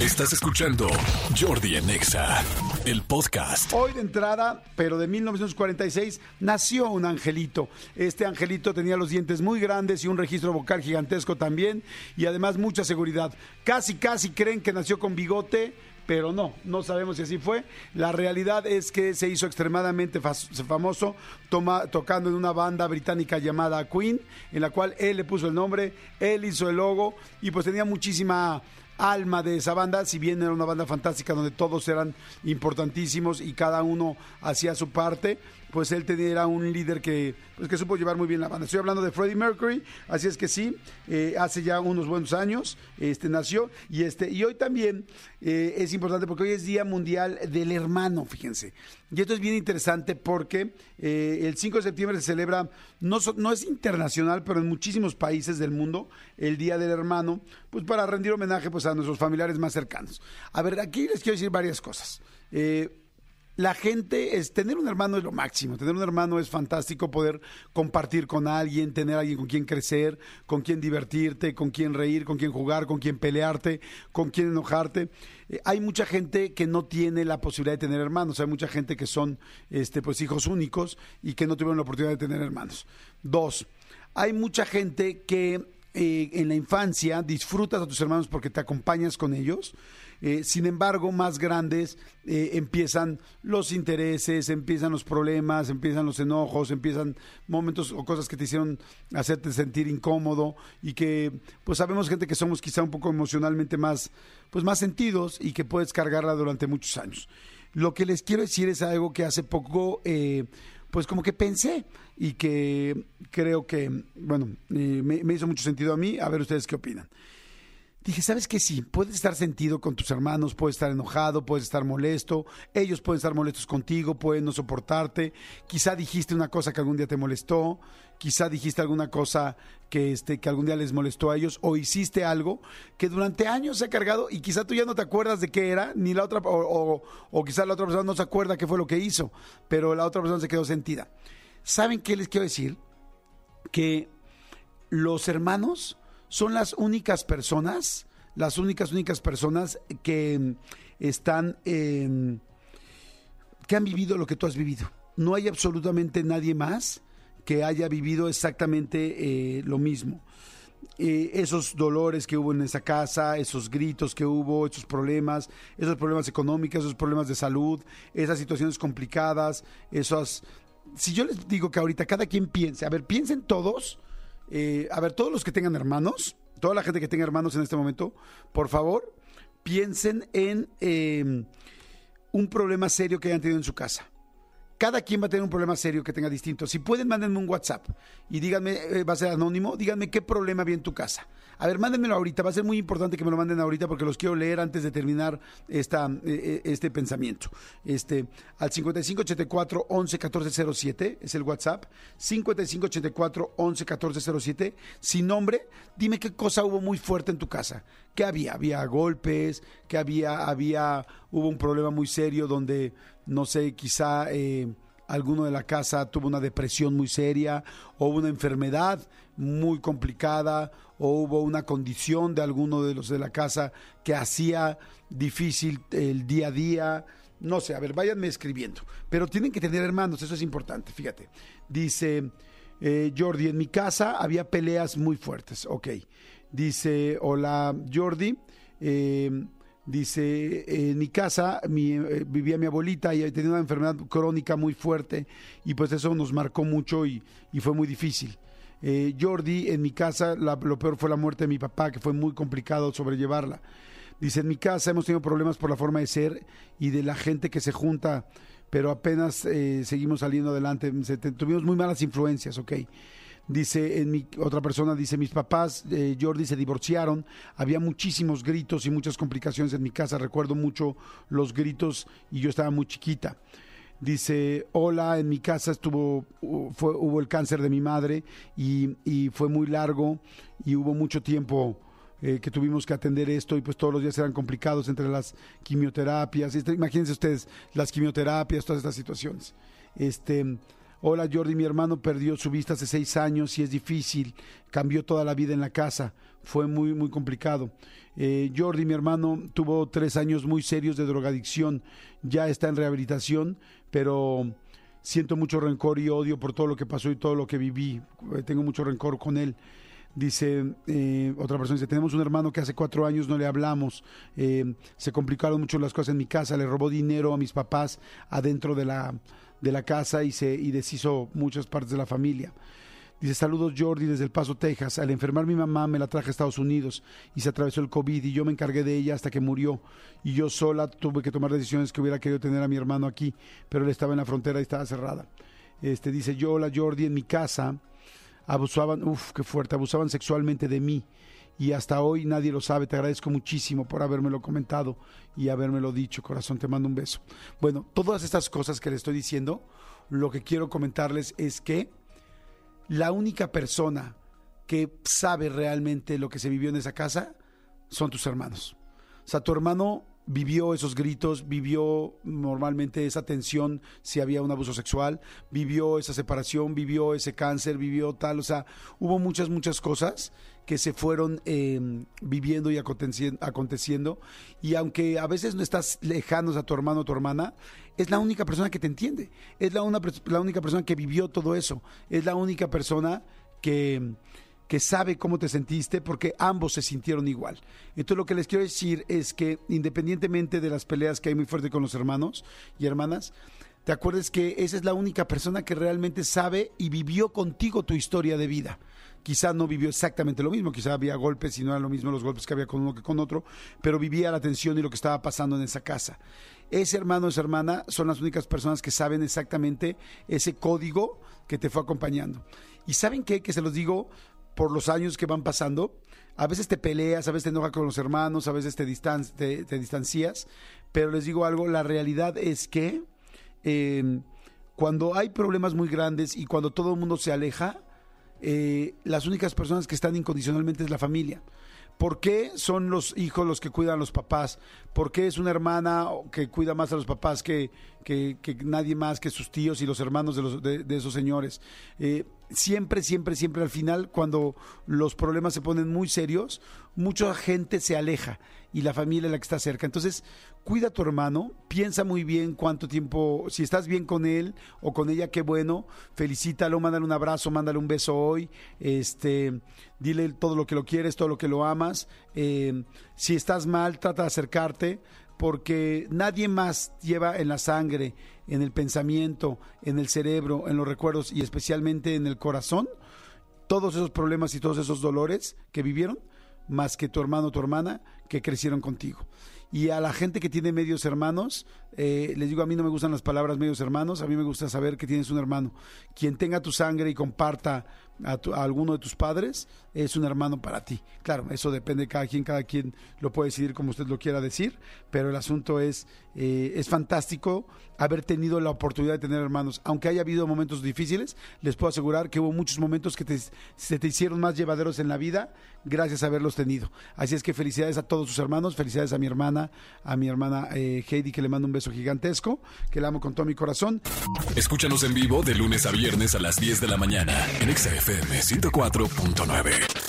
Estás escuchando Yordi en Exa, el podcast. Hoy de entrada, pero de 1946, nació un angelito. Este angelito tenía los dientes muy grandes y un registro vocal gigantesco también, y además mucha seguridad. Casi creen que nació con bigote, pero no sabemos si así fue. La realidad es que se hizo extremadamente famoso tocando en una banda británica llamada Queen, en la cual él le puso el nombre, él hizo el logo, y pues tenía muchísima alma de esa banda, si bien era una banda fantástica donde todos eran importantísimos y cada uno hacía su parte, pues él era un líder que supo llevar muy bien la banda. Estoy hablando de Freddie Mercury, así es que sí, hace ya unos buenos años nació, y hoy también es importante porque hoy es Día Mundial del Hermano, fíjense. Y esto es bien interesante porque el 5 de septiembre se celebra, no es internacional, pero en muchísimos países del mundo, el Día del Hermano, pues para rendir homenaje pues a nuestros familiares más cercanos. A ver, aquí les quiero decir varias cosas. La gente, tener un hermano es lo máximo, tener un hermano es fantástico, poder compartir con alguien, tener alguien con quien crecer, con quien divertirte, con quien reír, con quien jugar, con quien pelearte, con quien enojarte. Hay mucha gente que no tiene la posibilidad de tener hermanos, hay mucha gente que son pues hijos únicos y que no tuvieron la oportunidad de tener hermanos. 2, hay mucha gente que en la infancia disfrutas a tus hermanos porque te acompañas con ellos, sin embargo más grandes empiezan los intereses, empiezan los problemas, empiezan los enojos, empiezan momentos o cosas que te hicieron hacerte sentir incómodo, y que pues sabemos gente que somos quizá un poco emocionalmente más sentidos y que puedes cargarla durante muchos años. Lo que les quiero decir es algo que hace poco pues como que pensé y que creo que, me hizo mucho sentido a mí. A ver ustedes qué opinan. Dije, ¿sabes qué? Sí, puedes estar sentido con tus hermanos, puedes estar enojado, puedes estar molesto, ellos pueden estar molestos contigo, pueden no soportarte, quizá dijiste una cosa que algún día te molestó, quizá dijiste alguna cosa que algún día les molestó a ellos, o hiciste algo que durante años se ha cargado y quizá tú ya no te acuerdas de qué era, ni la otra, o quizá la otra persona no se acuerda qué fue lo que hizo, pero la otra persona se quedó sentida. ¿Saben qué les quiero decir? Que los hermanos son las únicas personas que están, que han vivido lo que tú has vivido. No hay absolutamente nadie más que haya vivido exactamente lo mismo. Esos dolores que hubo en esa casa, esos gritos que hubo, esos problemas económicos, esos problemas de salud, esas situaciones complicadas, esas... Si yo les digo que ahorita cada quien piense, piensen todos... todos los que tengan hermanos, toda la gente que tenga hermanos en este momento, por favor, piensen en un problema serio que hayan tenido en su casa. Cada quien va a tener un problema serio que tenga distinto. Si pueden, mándenme un WhatsApp y díganme, va a ser anónimo, díganme qué problema había en tu casa. A ver, mándenmelo ahorita, va a ser muy importante que me lo manden ahorita porque los quiero leer antes de terminar este pensamiento. Al 5584-111407 es el WhatsApp, 5584-111407, sin nombre, dime qué cosa hubo muy fuerte en tu casa. ¿Qué había? ¿Había golpes? ¿Qué había? Hubo un problema muy serio donde... No sé, quizá alguno de la casa tuvo una depresión muy seria, o una enfermedad muy complicada, o hubo una condición de alguno de los de la casa que hacía difícil el día a día. No sé, váyanme escribiendo. Pero tienen que tener hermanos, eso es importante, fíjate. Dice, Yordi, en mi casa había peleas muy fuertes. Ok, dice, hola Yordi, dice, en mi casa vivía mi abuelita y tenía una enfermedad crónica muy fuerte y pues eso nos marcó mucho y fue muy difícil. Yordi, en mi casa lo peor fue la muerte de mi papá, que fue muy complicado sobrellevarla. Dice, en mi casa hemos tenido problemas por la forma de ser y de la gente que se junta, pero apenas seguimos saliendo adelante. Tuvimos muy malas influencias, ok. Dice, otra persona dice, mis papás, Yordi, se divorciaron, había muchísimos gritos y muchas complicaciones en mi casa, recuerdo mucho los gritos y yo estaba muy chiquita. Dice, hola, en mi casa hubo el cáncer de mi madre y fue muy largo y hubo mucho tiempo que tuvimos que atender esto y pues todos los días eran complicados entre las quimioterapias, imagínense ustedes las quimioterapias, todas estas situaciones. Hola Yordi, mi hermano perdió su vista hace 6 años y es difícil, cambió toda la vida en la casa, fue muy complicado. Yordi, mi hermano, tuvo 3 años muy serios de drogadicción, ya está en rehabilitación, pero siento mucho rencor y odio por todo lo que pasó y todo lo que viví, tengo mucho rencor con él. Dice, otra persona dice, tenemos un hermano que hace 4 años no le hablamos, se complicaron mucho las cosas en mi casa, le robó dinero a mis papás adentro de la casa y deshizo muchas partes de la familia. Dice, saludos Yordi desde El Paso, Texas. Al enfermar mi mamá me la traje a Estados Unidos y se atravesó el COVID y yo me encargué de ella hasta que murió y yo sola tuve que tomar decisiones que hubiera querido tener a mi hermano aquí, pero él estaba en la frontera y estaba cerrada. Dice, yo, hola Yordi, en mi casa abusaban sexualmente de mí y hasta hoy nadie lo sabe. Te agradezco muchísimo por habérmelo comentado y habérmelo dicho, corazón, te mando un beso. Bueno, todas estas cosas que le estoy diciendo, lo que quiero comentarles es que la única persona que sabe realmente lo que se vivió en esa casa son tus hermanos. O sea, tu hermano vivió esos gritos, vivió normalmente esa tensión si había un abuso sexual, vivió esa separación, vivió ese cáncer, vivió tal, o sea, hubo muchas cosas que se fueron viviendo y aconteciendo, y aunque a veces no estás lejanos a tu hermano o tu hermana, es la única persona que te entiende, es la única persona que vivió todo eso, es la única persona que sabe cómo te sentiste, porque ambos se sintieron igual. Entonces lo que les quiero decir es que independientemente de las peleas que hay muy fuerte con los hermanos y hermanas, te acuerdes que esa es la única persona que realmente sabe y vivió contigo tu historia de vida. Quizá no vivió exactamente lo mismo, quizá había golpes y no eran lo mismo los golpes que había con uno que con otro, pero vivía la tensión y lo que estaba pasando en esa casa. Ese hermano o esa hermana son las únicas personas que saben exactamente ese código que te fue acompañando. ¿Y saben qué? Que se los digo por los años que van pasando, a veces te peleas, a veces te enojas con los hermanos, a veces te distancias, pero les digo algo, la realidad es que cuando hay problemas muy grandes y cuando todo el mundo se aleja, las únicas personas que están incondicionalmente es la familia. ¿Por qué son los hijos los que cuidan a los papás? ¿Por qué es una hermana que cuida más a los papás que nadie más, que sus tíos y los hermanos de esos señores? Siempre al final, cuando los problemas se ponen muy serios, mucha gente se aleja y la familia es la que está cerca. Entonces, cuida a tu hermano, piensa muy bien cuánto tiempo, si estás bien con él o con ella, qué bueno, felicítalo, mándale un abrazo, mándale un beso hoy, dile todo lo que lo quieres, todo lo que lo amas. Si estás mal, trata de acercarte, porque nadie más lleva en la sangre, en el pensamiento, en el cerebro, en los recuerdos y especialmente en el corazón todos esos problemas y todos esos dolores que vivieron, más que tu hermano o tu hermana que crecieron contigo. Y a la gente que tiene medios hermanos, les digo, a mí no me gustan las palabras medios hermanos, a mí me gusta saber que tienes un hermano. Quien tenga tu sangre y comparta a alguno de tus padres, es un hermano para ti. Claro, eso depende de cada quien lo puede decidir como usted lo quiera decir, pero el asunto es fantástico haber tenido la oportunidad de tener hermanos. Aunque haya habido momentos difíciles, les puedo asegurar que hubo muchos momentos que se te hicieron más llevaderos en la vida gracias a haberlos tenido. Así es que felicidades a todos sus hermanos, felicidades a mi hermana Heidi, que le mando un beso gigantesco, que la amo con todo mi corazón. Escúchanos en vivo de lunes a viernes a las 10 de la mañana en Exa FM 104.9.